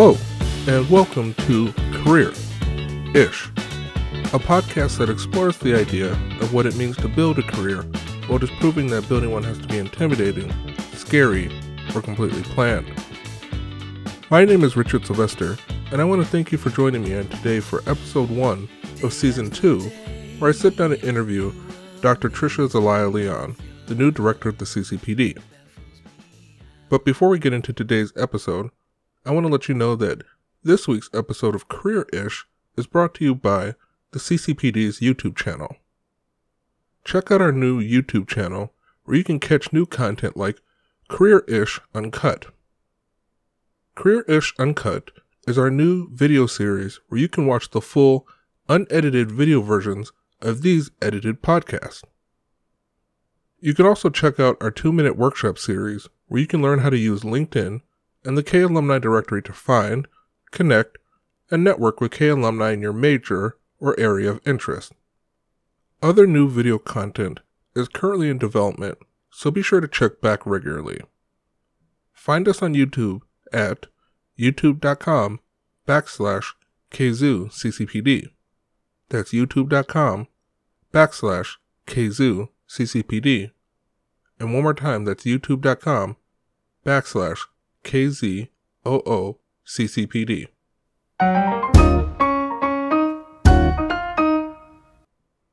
Hello, and welcome to Career-ish, a podcast that explores the idea of what it means to build a career while disproving that building one has to be intimidating, scary, or completely planned. My name is Richard Sylvester, and I want to thank you for joining me on today for episode 1 of season 2, where I sit down and interview Dr. Tricia Zelaya-Leon, the new director of the CCPD. But before we get into today's episode, I want to let you know that this week's episode of Career-ish is brought to you by the CCPD's YouTube channel. Check out our new YouTube channel where you can catch new content like Career-ish Uncut. Career-ish Uncut is our new video series where you can watch the full, unedited video versions of these edited podcasts. You can also check out our 2-minute workshop series where you can learn how to use LinkedIn and the K-Alumni directory to find, connect, and network with K-Alumni in your major or area of interest. Other new video content is currently in development, so be sure to check back regularly. Find us on YouTube at youtube.com/KZOOCCPD. That's youtube.com/KZOOCCPD. And one more time, that's youtube.com/KZOOCCPD.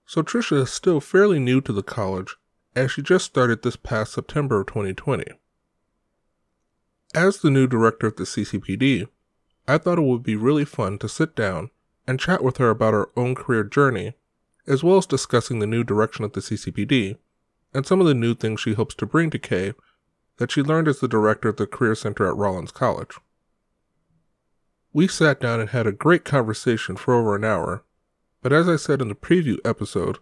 So Tricia is still fairly new to the college, as she just started this past September of 2020. As the new director of the CCPD, I thought it would be really fun to sit down and chat with her about her own career journey, as well as discussing the new direction of the CCPD and some of the new things she hopes to bring to K that she learned as the director of the Career Center at Rollins College. We sat down and had a great conversation for over an hour, but as I said in the preview episode,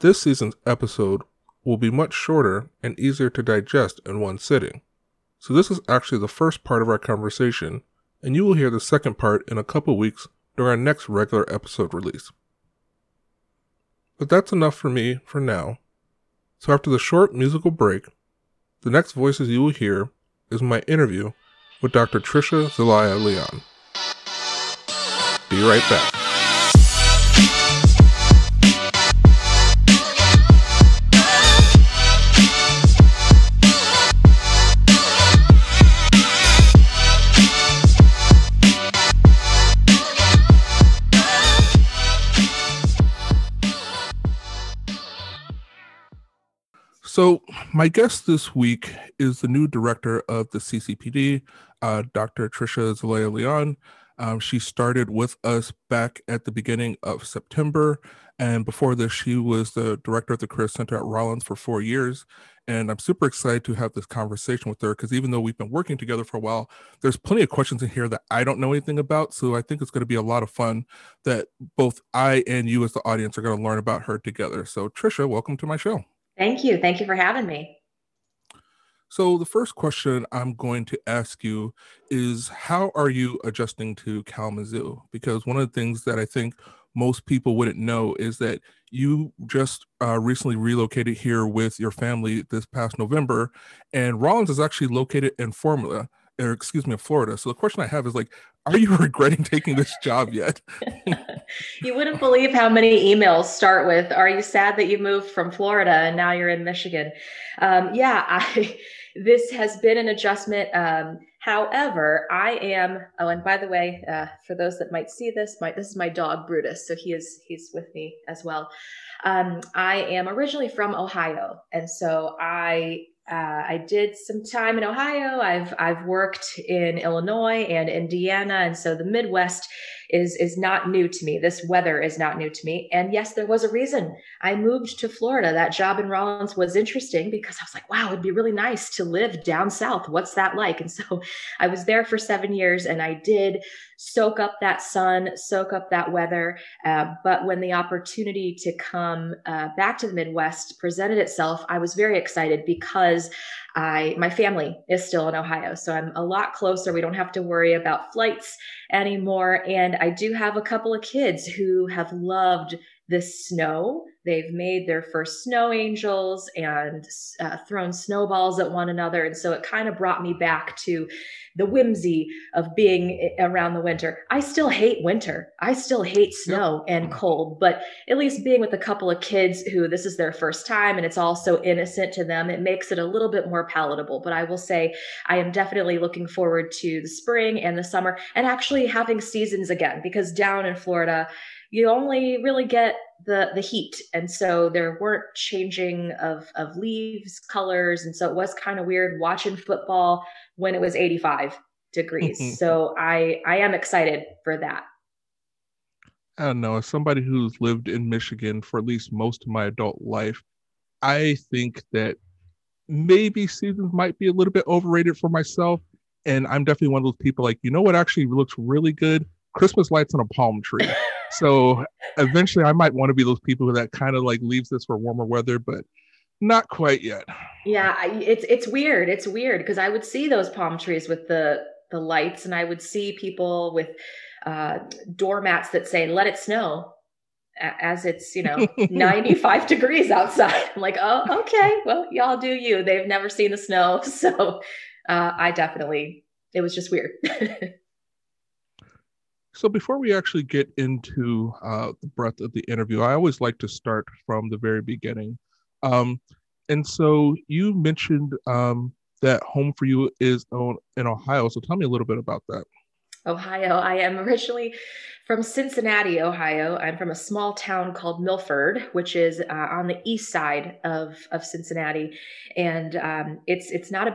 this season's episode will be much shorter and easier to digest in one sitting. So this is actually the first part of our conversation, and you will hear the second part in a couple weeks during our next regular episode release. But that's enough for me for now. So after the short musical break, the next voices you will hear is my interview with Dr. Tricia Zelaya-Leon. Be right back. So my guest this week is the new director of the CCPD, Dr. Tricia Zelaya-Leon. She started with us back at the beginning of September. And before this, she was the director of the Career Center at Rollins for 4 years. And I'm super excited to have this conversation with her because even though we've been working together for a while, there's plenty of questions in here that I don't know anything about. So I think it's going to be a lot of fun that both I and you as the audience are going to learn about her together. So Tricia, welcome to my show. Thank you. Thank you for having me. So the first question I'm going to ask you is, how are you adjusting to Kalamazoo? Because one of the things that I think most people wouldn't know is that you just recently relocated here with your family this past November, and Rollins is actually located in Florida. So the question I have is like, are you regretting taking this job yet? You wouldn't believe how many emails start with, are you sad that you moved from Florida and now you're in Michigan? This has been an adjustment. However, I am, and by the way, for those that might see this, this is my dog Brutus. So he's with me as well. I am originally from Ohio. And so I did some time in Ohio. I've worked in Illinois and Indiana. And so the Midwest is not new to me. This weather is not new to me. And yes, there was a reason I moved to Florida. That job in Rollins was interesting because I was like, wow, it'd be really nice to live down south. What's that like? And so I was there for 7 years and I did soak up that sun, soak up that weather. But when the opportunity to come back to the Midwest presented itself, I was very excited because my family is still in Ohio, so I'm a lot closer. We don't have to worry about flights anymore. And I do have a couple of kids who have loved this snow. They've made their first snow angels and thrown snowballs at one another. And so it kind of brought me back to the whimsy of being around the winter. I still hate winter. I still hate snow and cold, but at least being with a couple of kids who this is their first time and it's all so innocent to them, it makes it a little bit more palatable. But I will say I am definitely looking forward to the spring and the summer and actually having seasons again, because down in Florida, you only really get the heat. And so there weren't changing of leaves, colors. And so it was kind of weird watching football when it was 85 degrees. So I am excited for that. I don't know. As somebody who's lived in Michigan for at least most of my adult life, I think that maybe seasons might be a little bit overrated for myself. And I'm definitely one of those people like, you know what actually looks really good? Christmas lights on a palm tree. So eventually I might want to be those people that kind of like leaves this for warmer weather, but not quite yet. Yeah. It's weird. It's weird because I would see those palm trees with the lights, and I would see people with doormats that say, let it snow as it's, 95 degrees outside. I'm like, oh, okay, well, y'all do you. They've never seen the snow. So it was just weird. So before we actually get into the breadth of the interview, I always like to start from the very beginning. And so you mentioned that home for you is in Ohio. So tell me a little bit about that. Ohio. I am originally from Cincinnati, Ohio. I'm from a small town called Milford, which is on the east side of Cincinnati. And it's not a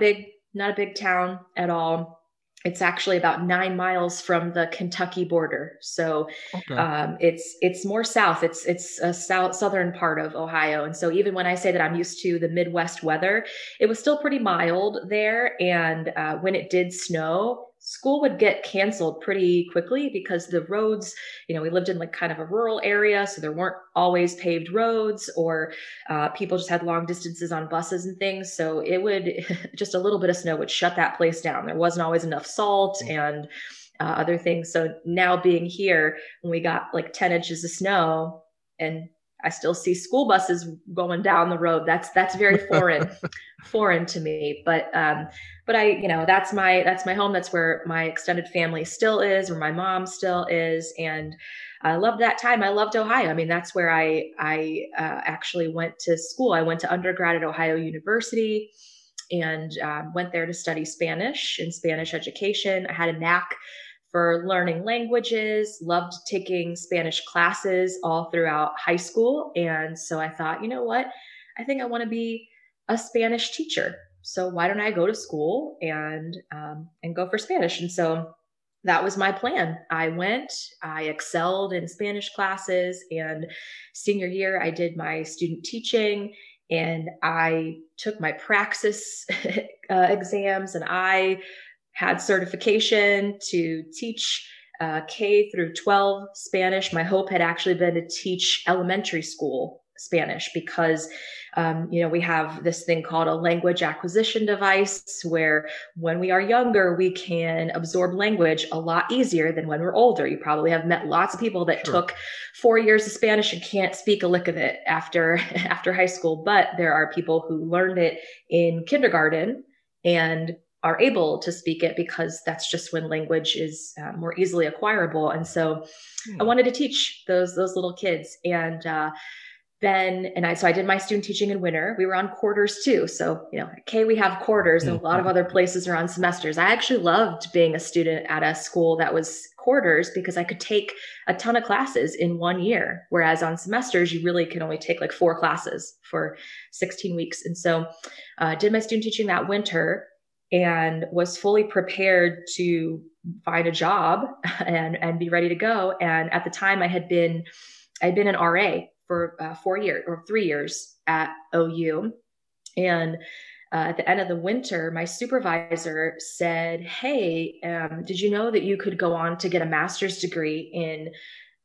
big town at all. It's actually about 9 miles from the Kentucky border. So it's more south. It's a southern part of Ohio. And so even when I say that I'm used to the Midwest weather, it was still pretty mild there. And when it did snow, school would get canceled pretty quickly because the roads, we lived in like kind of a rural area. So there weren't always paved roads, or people just had long distances on buses and things. So it would just a little bit of snow would shut that place down. There wasn't always enough salt and other things. So now being here, when we got like 10 inches of snow and I still see school buses going down the road. That's very foreign to me. But I, that's my home. That's where my extended family still is, where my mom still is. And I loved that time. I loved Ohio. I mean, that's where I actually went to school. I went to undergrad at Ohio University and went there to study Spanish and Spanish education. I had a knack for learning languages, loved taking Spanish classes all throughout high school. And so I thought, you know what, I think I want to be a Spanish teacher. So why don't I go to school and go for Spanish? And so that was my plan. I went, I excelled in Spanish classes, and senior year, I did my student teaching and I took my praxis exams, and I had certification to teach K through 12 Spanish. My hope had actually been to teach elementary school Spanish because, we have this thing called a language acquisition device where when we are younger, we can absorb language a lot easier than when we're older. You probably have met lots of people that took 4 years of Spanish and can't speak a lick of it after high school. But there are people who learned it in kindergarten and are able to speak it because that's just when language is more easily acquirable. And so I wanted to teach those little kids. And I did my student teaching in winter. We were on quarters too. So, K, we have quarters and a lot of other places are on semesters. I actually loved being a student at a school that was quarters because I could take a ton of classes in 1 year. Whereas on semesters, you really can only take like 4 classes for 16 weeks. And so I did my student teaching that winter and was fully prepared to find a job and be ready to go. And at the time I'd been an RA for 3 years at OU. And at the end of the winter, my supervisor said, hey, did you know that you could go on to get a master's degree in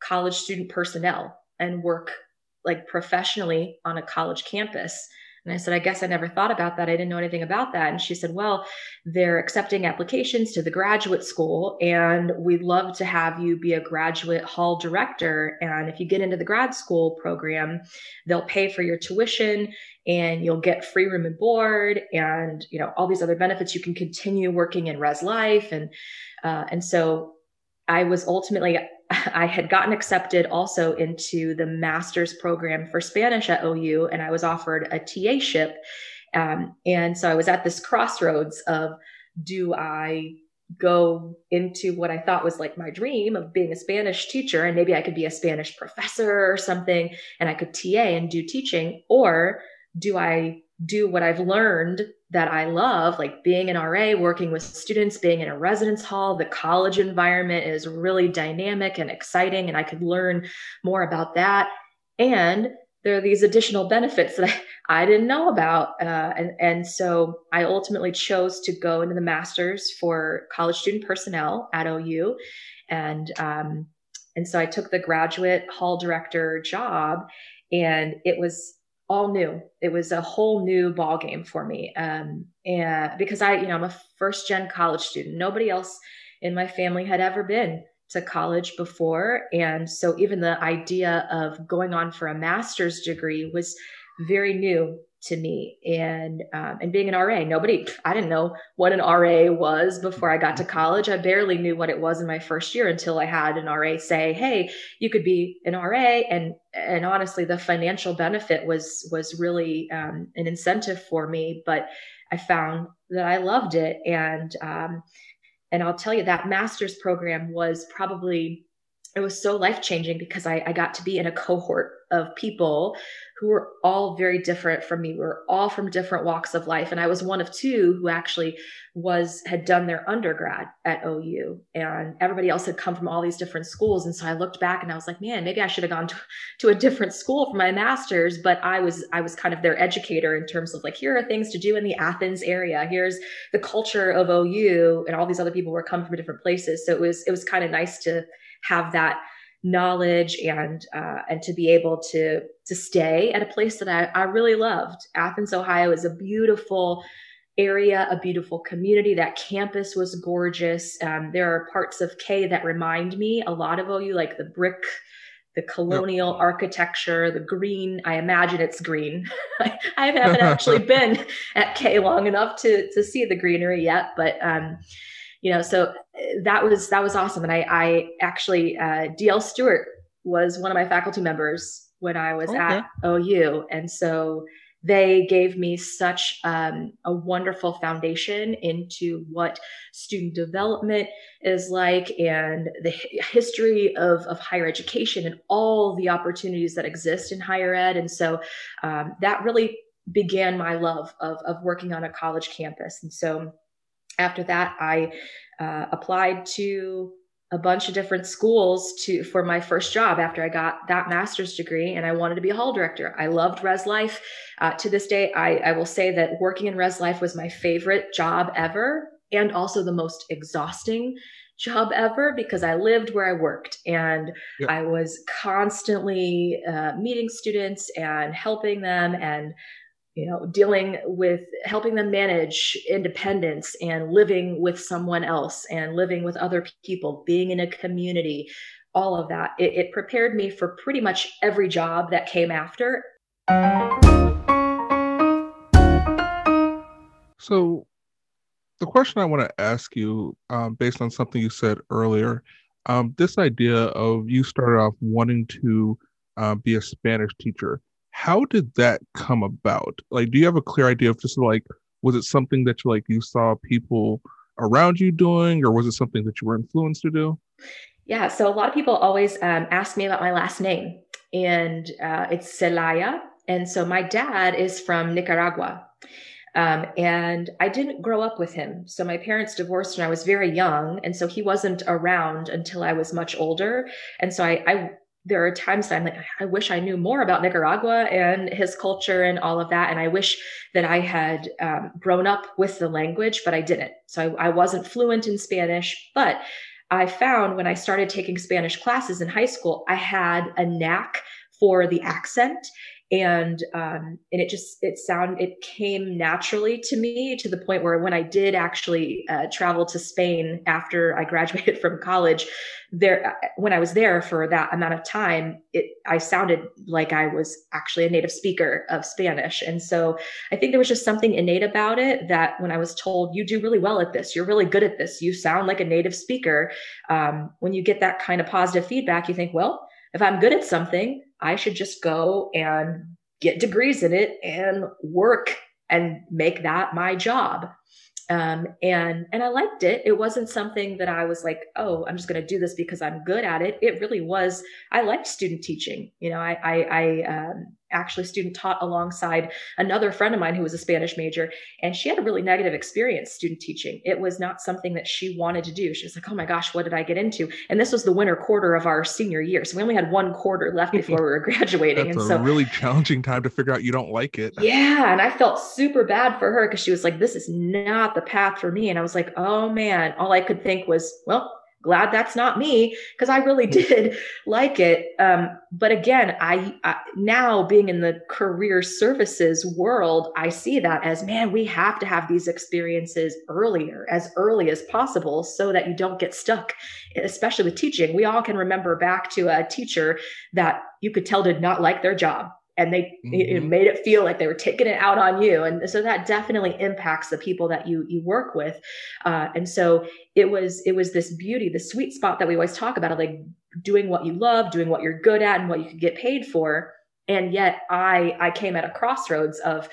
college student personnel and work like professionally on a college campus? And I said, I guess I never thought about that. I didn't know anything about that. And she said, well, they're accepting applications to the graduate school, and we'd love to have you be a graduate hall director. And if you get into the grad school program, they'll pay for your tuition and you'll get free room and board and, you know, all these other benefits. You can continue working in res life. And so I was ultimately, I had gotten accepted also into the master's program for Spanish at OU, and I was offered a TA-ship. And so I was at this crossroads of, do I go into what I thought was like my dream of being a Spanish teacher, and maybe I could be a Spanish professor or something, and I could TA and do teaching, or do I do what I've learned that I love, like being an RA, working with students, being in a residence hall? The college environment is really dynamic and exciting, and I could learn more about that. And there are these additional benefits that I didn't know about. And so I ultimately chose to go into the master's for college student personnel at OU. And so I took the graduate hall director job, and it was all new. It was a whole new ball game for me. And because I'm a first gen college student, nobody else in my family had ever been to college before. And so even the idea of going on for a master's degree was very new to me. And being an RA, I didn't know what an RA was before I got to college. I barely knew what it was in my first year until I had an RA say, hey, you could be an RA. And honestly, the financial benefit was really an incentive for me, but I found that I loved it. And I'll tell you, that master's program was probably, it was so life-changing because I got to be in a cohort of people who were all very different from me. We were all from different walks of life. And I was one of two who actually had done their undergrad at OU, and everybody else had come from all these different schools. And so I looked back and I was like, man, maybe I should have gone to a different school for my master's. But I was kind of their educator in terms of like, here are things to do in the Athens area. Here's the culture of OU, and all these other people were coming from different places. So it was kind of nice to have that knowledge and to be able to stay at a place that I really loved. Athens, Ohio is a beautiful area, a beautiful community. That campus was gorgeous. There are parts of K that remind me a lot of OU, like the brick, the colonial architecture, the green. I imagine it's green. I haven't actually been at K long enough to see the greenery yet, but so that was awesome. And I actually, DL Stewart was one of my faculty members when I was at OU. And so they gave me such a wonderful foundation into what student development is like, and the history of higher education and all the opportunities that exist in higher ed. And so that really began my love of working on a college campus. And so after that, I applied to a bunch of different schools for my first job after I got that master's degree, and I wanted to be a hall director. I loved res life. To this day, I will say that working in res life was my favorite job ever, and also the most exhausting job ever, because I lived where I worked, and I was constantly meeting students and helping them, and dealing with helping them manage independence and living with someone else and living with other people, being in a community, all of that. It prepared me for pretty much every job that came after. So the question I want to ask you, based on something you said earlier, this idea of you started off wanting to be a Spanish teacher. How did that come about? Like, do you have a clear idea of just like, was it something that you saw people around you doing, or was it something that you were influenced to do? Yeah. So a lot of people always ask me about my last name, and it's Zelaya. And so my dad is from Nicaragua. And I didn't grow up with him. So my parents divorced when I was very young. And so he wasn't around until I was much older. And so there are times that I'm like, I wish I knew more about Nicaragua and his culture and all of that. And I wish that I had grown up with the language, but I didn't. So I wasn't fluent in Spanish, but I found when I started taking Spanish classes in high school, I had a knack for the accent And it just, it came naturally to me, to the point where when I did actually travel to Spain after I graduated from college, there, when I was there for that amount of time, I sounded like I was actually a native speaker of Spanish. And so I think there was just something innate about it that when I was told, you do really well at this, you're really good at this, you sound like a native speaker. When you get that kind of positive feedback, you think, well, if I'm good at something, I should just go and get degrees in it and work and make that my job. And I liked it. It wasn't something that I was like, oh, I'm just going to do this because I'm good at it. It really was. I liked student teaching. You know, I actually student taught alongside another friend of mine who was a Spanish major, and she had a really negative experience student teaching. It was not something that she wanted to do. She was like, oh my gosh, what did I get into? And this was the winter quarter of our senior year. So we only had one quarter left before we were graduating. That's a really challenging time to figure out you don't like it. Yeah. And I felt super bad for her because she was like, this is not the path for me. And I was like, oh man, all I could think was, well, glad that's not me, because I really did like it. But again, I now being in the career services world, I see that as, man, we have to have these experiences early as possible so that you don't get stuck, especially with teaching. We all can remember back to a teacher that you could tell did not like their job, and they it made it feel like they were taking it out on you. And so that definitely impacts the people that you work with. And so it was this beauty, the sweet spot that we always talk about, of like doing what you love, doing what you're good at and what you can get paid for. And yet I came at a crossroads of,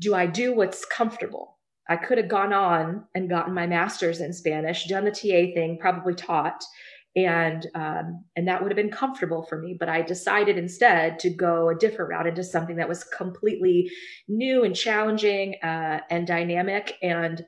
do I do what's comfortable? I could have gone on and gotten my master's in Spanish, done the TA thing, probably taught. And that would have been comfortable for me, but I decided instead to go a different route into something that was completely new and challenging, and dynamic. And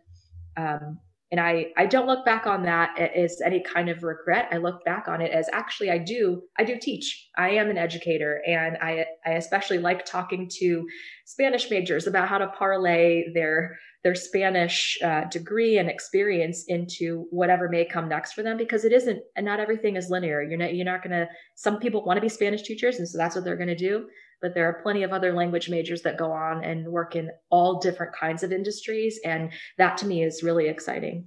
I don't look back on that as any kind of regret. I look back on it as, actually, I do teach. I am an educator, and I especially like talking to Spanish majors about how to parlay their Spanish degree and experience into whatever may come next for them, because it isn't, and not everything is linear. You're not going to, some people want to be Spanish teachers, and so that's what they're going to do. But there are plenty of other language majors that go on and work in all different kinds of industries. And that to me is really exciting.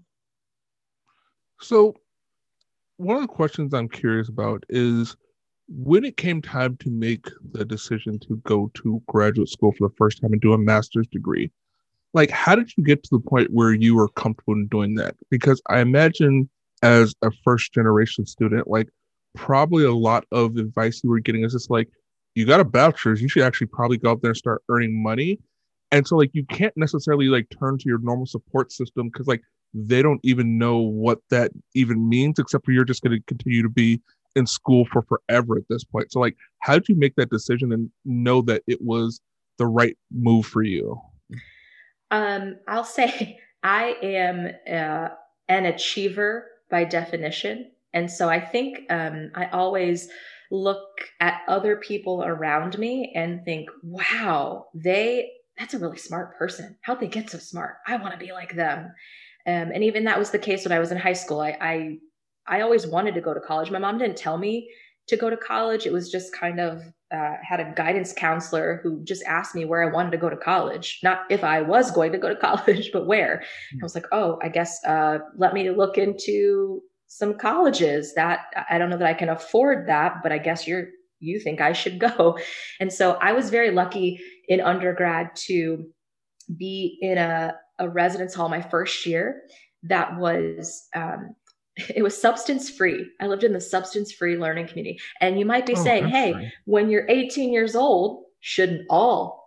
So one of the questions I'm curious about is, when it came time to make the decision to go to graduate school for the first time and do a master's degree, like, how did you get to the point where you were comfortable in doing that? Because I imagine as a first generation student, like, probably a lot of advice you were getting is just like, you got a bachelor's, you should actually probably go up there and start earning money. And so, like, you can't necessarily, like, turn to your normal support system, because, like, they don't even know what that even means, except for you're just going to continue to be in school for forever at this point. So, like, how did you make that decision and know that it was the right move for you? I'll say I am an achiever by definition. And so I think I always look at other people around me and think, wow, that's a really smart person. How'd they get so smart? I want to be like them. And even that was the case when I was in high school. I always wanted to go to college. My mom didn't tell me to go to college. It was just kind of, had a guidance counselor who just asked me where I wanted to go to college, not if I was going to go to college, but where. I was like, oh, I guess, let me look into some colleges that I don't know that I can afford that, but I guess you think I should go. And so I was very lucky in undergrad to be in a residence hall my first year that was, it was substance free. I lived in the substance free learning community. And you might be saying, hey, right, when you're 18 years old, shouldn't all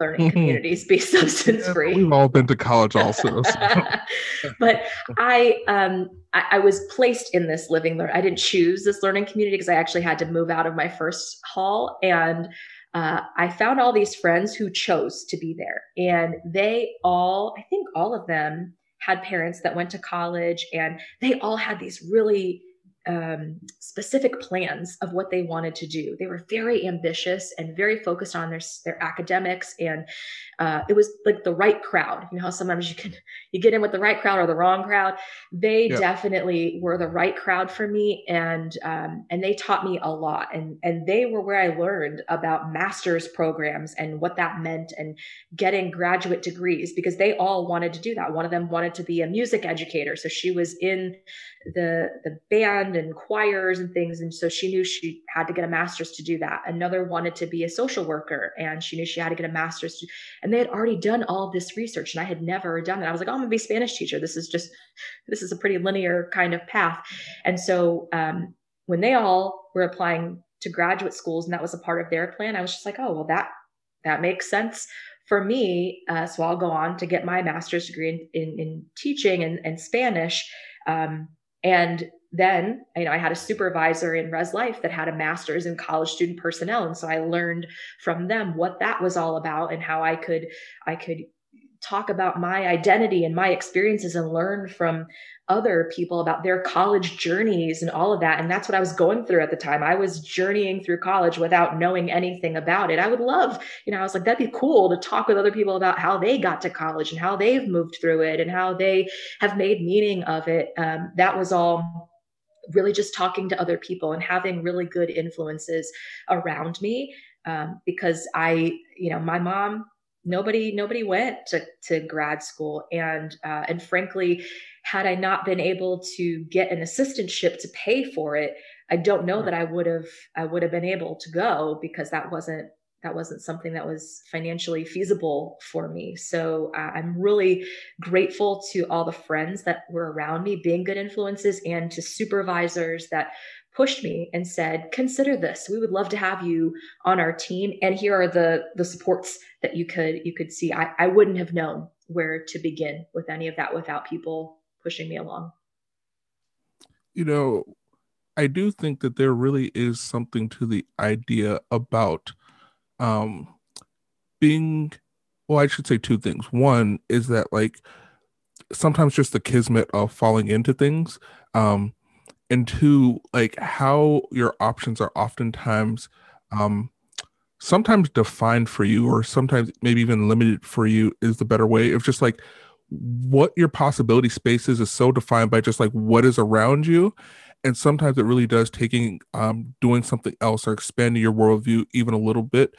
learning communities be substance free? We've all been to college also. So. But I was placed in this I didn't choose this learning community because I actually had to move out of my first hall. And I found all these friends who chose to be there. And I think all of them had parents that went to college, and they all had these really specific plans of what they wanted to do. They were very ambitious and very focused on their academics. And it was like the right crowd. You know how sometimes you get in with the right crowd or the wrong crowd. They definitely were the right crowd for me. And they taught me a lot. And they were where I learned about master's programs and what that meant and getting graduate degrees, because they all wanted to do that. One of them wanted to be a music educator. So she was in the band and choirs and things. And so she knew she had to get a master's to do that. Another wanted to be a social worker, and she knew she had to get a master's to, and they had already done all this research, and I had never done that. I was like, oh, I'm gonna be a Spanish teacher. This is a pretty linear kind of path. And so when they all were applying to graduate schools and that was a part of their plan, I was just like, oh, well, that makes sense for me. So I'll go on to get my master's degree in teaching and Spanish. And then, you know, I had a supervisor in Res Life that had a master's in college student personnel. And so I learned from them what that was all about and how I could talk about my identity and my experiences and learn from other people about their college journeys and all of that. And that's what I was going through at the time. I was journeying through college without knowing anything about it. I would love, you know, I was like, that'd be cool to talk with other people about how they got to college and how they've moved through it and how they have made meaning of it. That was all really just talking to other people and having really good influences around me. Because I, you know, my mom, nobody went to grad school. And frankly, had I not been able to get an assistantship to pay for it, I don't know that I would have been able to go, because that wasn't something that was financially feasible for me. So I'm really grateful to all the friends that were around me being good influences, and to supervisors that pushed me and said, consider this. We would love to have you on our team. And here are the supports that you could see. I wouldn't have known where to begin with any of that without people pushing me along. You know, I do think that there really is something to the idea about being, well, I should say two things. One is that, like, sometimes just the kismet of falling into things, and two, like, how your options are oftentimes sometimes defined for you, or sometimes maybe even limited for you is the better way of just, like, what your possibility space is so defined by just, like, what is around you. And sometimes it really does taking, doing something else or expanding your worldview even a little bit.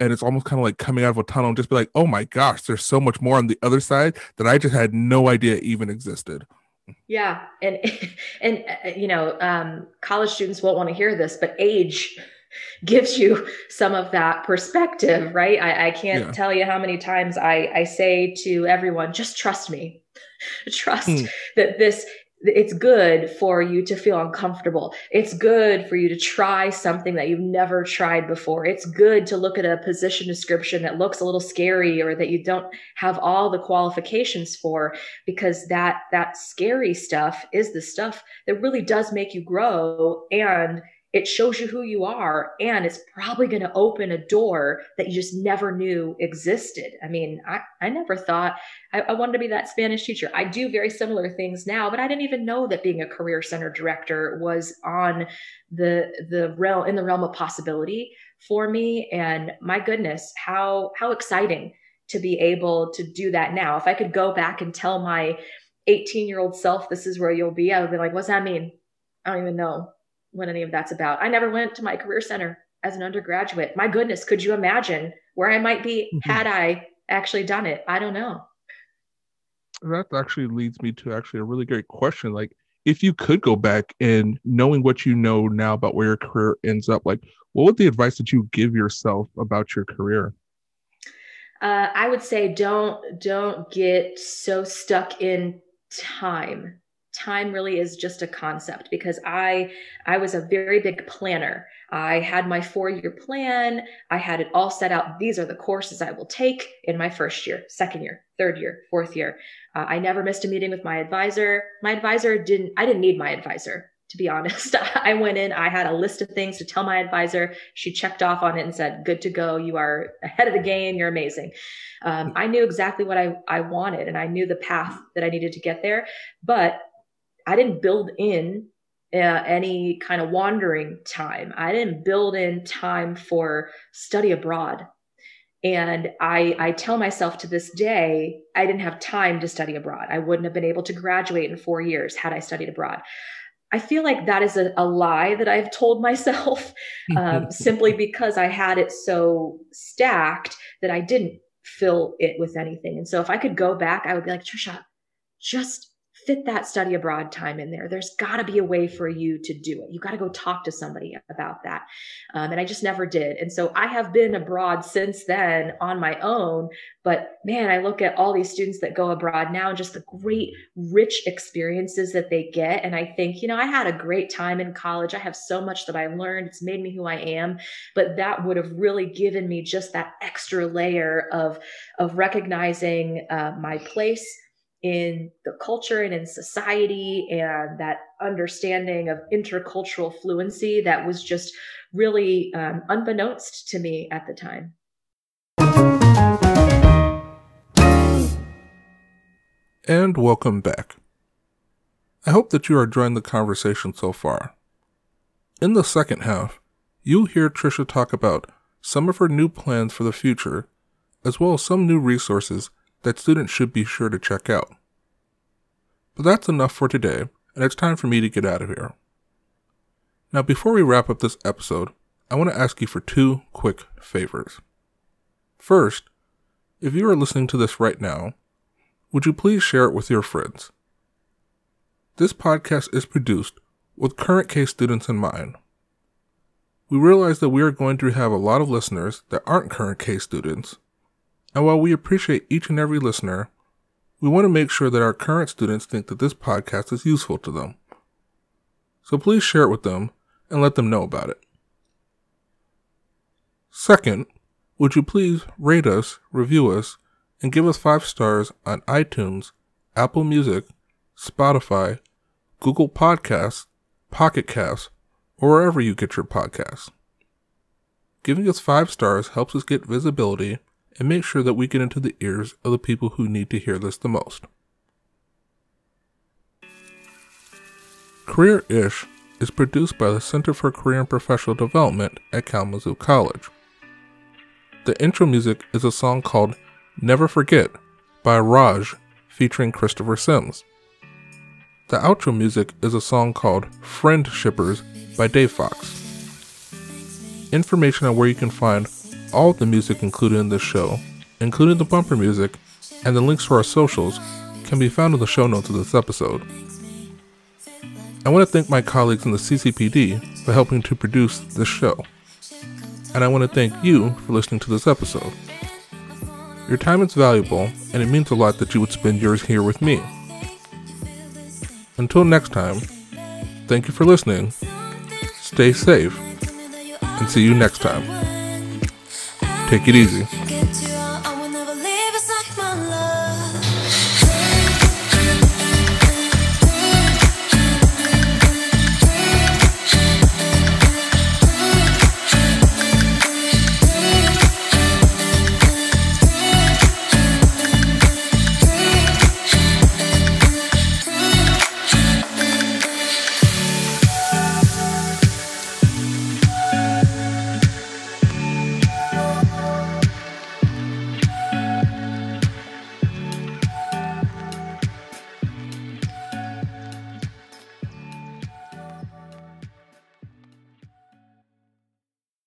And it's almost kind of like coming out of a tunnel and just be like, oh my gosh, there's so much more on the other side that I just had no idea even existed. Yeah. And you know, college students won't want to hear this, but age gives you some of that perspective, right? I can't tell you how many times I say to everyone, just trust me, trust that this, it's good for you to feel uncomfortable. It's good for you to try something that you've never tried before. It's good to look at a position description that looks a little scary or that you don't have all the qualifications for, because that scary stuff is the stuff that really does make you grow, and it shows you who you are, and it's probably going to open a door that you just never knew existed. I mean, I never thought I wanted to be that Spanish teacher. I do very similar things now, but I didn't even know that being a career center director was on the realm, in the realm of possibility for me. And my goodness, how exciting to be able to do that now. If I could go back and tell my 18-year-old self, this is where you'll be, I would be like, what's that mean? I don't even know what any of that's about. I never went to my career center as an undergraduate. My goodness, could you imagine where I might be had I actually done it? I don't know. That actually leads me to actually a really great question. Like, if you could go back and knowing what you know now about where your career ends up, like, what would the advice that you give yourself about your career? I would say don't get so stuck in time. Time really is just a concept, because I was a very big planner. I had my 4-year plan. I had it all set out. These are the courses I will take in my first year, second year, third year, fourth year. I never missed a meeting with my advisor. I didn't need my advisor, to be honest. I went in, I had a list of things to tell my advisor. She checked off on it and said, good to go. You are ahead of the game. You're amazing. I knew exactly what I wanted, and I knew the path that I needed to get there, but I didn't build in any kind of wandering time. I didn't build in time for study abroad. And I tell myself to this day, I didn't have time to study abroad. I wouldn't have been able to graduate in 4 years had I studied abroad. I feel like that is a lie that I've told myself simply because I had it so stacked that I didn't fill it with anything. And so if I could go back, I would be like, Tricia, just fit that study abroad time in there. There's got to be a way for you to do it. You got to go talk to somebody about that. And I just never did. And so I have been abroad since then on my own, but man, I look at all these students that go abroad now and just the great, rich experiences that they get. And I think, you know, I had a great time in college. I have so much that I learned. It's made me who I am, but that would have really given me just that extra layer of recognizing my place in the culture and in society, and that understanding of intercultural fluency that was just really unbeknownst to me at the time. And welcome back. I hope that you are enjoying the conversation so far. In the second half, you'll hear Tricia talk about some of her new plans for the future, as well as some new resources that students should be sure to check out. But that's enough for today, and it's time for me to get out of here. Now, before we wrap up this episode, I want to ask you for two quick favors. First, if you are listening to this right now, would you please share it with your friends? This podcast is produced with current K students in mind. We realize that we are going to have a lot of listeners that aren't current K students, and while we appreciate each and every listener, we want to make sure that our current students think that this podcast is useful to them. So please share it with them and let them know about it. Second, would you please rate us, review us, and give us 5 stars on iTunes, Apple Music, Spotify, Google Podcasts, Pocket Casts, or wherever you get your podcasts. Giving us 5 stars helps us get visibility and make sure that we get into the ears of the people who need to hear this the most. Career-ish is produced by the Center for Career and Professional Development at Kalamazoo College. The intro music is a song called Never Forget by Raj featuring Christopher Sims. The outro music is a song called Friendshippers by Dave Fox. Information on where you can find all of the music included in this show, including the bumper music, and the links to our socials can be found in the show notes of this episode. I want to thank my colleagues in the CCPD for helping to produce this show, and I want to thank you for listening to this episode. Your time is valuable, and it means a lot that you would spend yours here with me. Until next time, thank you for listening, stay safe, and see you next time. Take it easy.